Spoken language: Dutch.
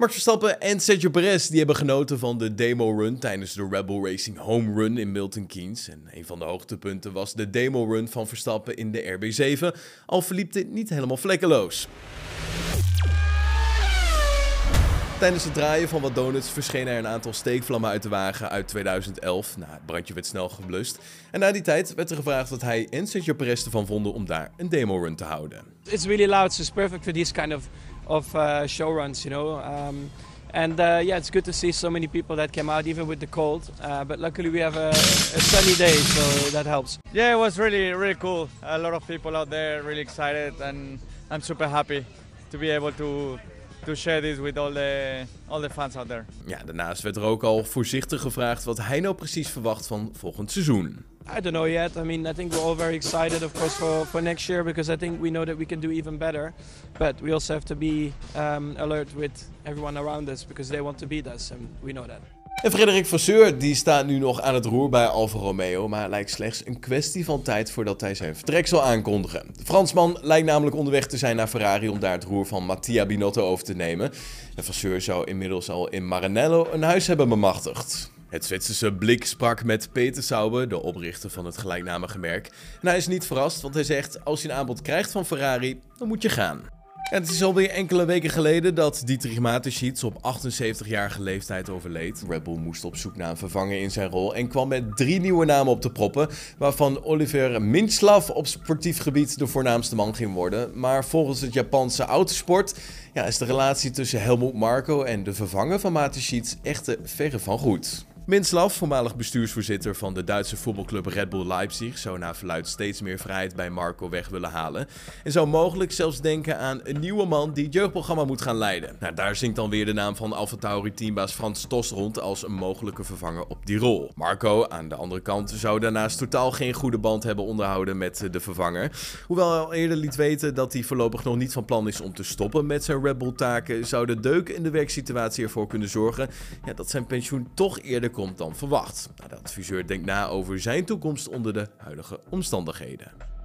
Max Verstappen en Sergio Perez die hebben genoten van de demo-run tijdens de Red Bull Racing Home Run in Milton Keynes. En een van de hoogtepunten was de demo-run van Verstappen in de RB7, al verliep dit niet helemaal vlekkeloos. Tijdens het draaien van wat donuts verschenen er een aantal steekvlammen uit de wagen uit 2011. Nou, het brandje werd snel geblust. En na die tijd werd er gevraagd wat hij en Sergio Perez ervan vonden om daar een demo-run te houden. It's really loud, so it's perfect for these kind of showruns, you know. Yeah, it's good to see so many people that came out, even with the cold. But luckily we have a sunny day, so that helps. Yeah, it was really cool. A lot of people out there, really excited, and I'm super happy to be able to share this with all the fans out there. Ja, daarnaast werd er ook al voorzichtig gevraagd wat hij nou precies verwacht van volgend seizoen. I don't know yet. I mean, I think we're all very excited, of course, for next year, because I think we know that we can do even better. But we also have to be alert with everyone around us, because they want to beat us, and we know that. En Frédéric Vasseur die staat nu nog aan het roer bij Alfa Romeo, maar het lijkt slechts een kwestie van tijd voordat hij zijn vertrek zal aankondigen. De Fransman lijkt namelijk onderweg te zijn naar Ferrari om daar het roer van Mattia Binotto over te nemen. En Vasseur zou inmiddels al in Maranello een huis hebben bemachtigd. Het Zwitserse Blik sprak met Peter Sauber, de oprichter van het gelijknamige merk. En hij is niet verrast, want hij zegt: als je een aanbod krijgt van Ferrari, dan moet je gaan. En het is alweer enkele weken geleden dat Dietrich Mateschitz op 78-jarige leeftijd overleed. Red Bull moest op zoek naar een vervanger in zijn rol en kwam met 3 nieuwe namen op de proppen, waarvan Oliver Mintzlaff op sportief gebied de voornaamste man ging worden. Maar volgens het Japanse autosport is de relatie tussen Helmut Marko en de vervanger van Mateschitz echt verre van goed. Mintzlaff, voormalig bestuursvoorzitter van de Duitse voetbalclub Red Bull Leipzig, zou naar verluidt steeds meer vrijheid bij Marko weg willen halen. En zou mogelijk zelfs denken aan een nieuwe man die het jeugdprogramma moet gaan leiden. Nou, daar zingt dan weer de naam van AlphaTauri teambaas Frans Tos rond als een mogelijke vervanger op die rol. Marko, aan de andere kant, zou daarnaast totaal geen goede band hebben onderhouden met de vervanger. Hoewel hij al eerder liet weten dat hij voorlopig nog niet van plan is om te stoppen met zijn Red Bull taken, zou de deuk in de werksituatie ervoor kunnen zorgen dat zijn pensioen toch eerder komt dan verwacht. De adviseur denkt na over zijn toekomst onder de huidige omstandigheden.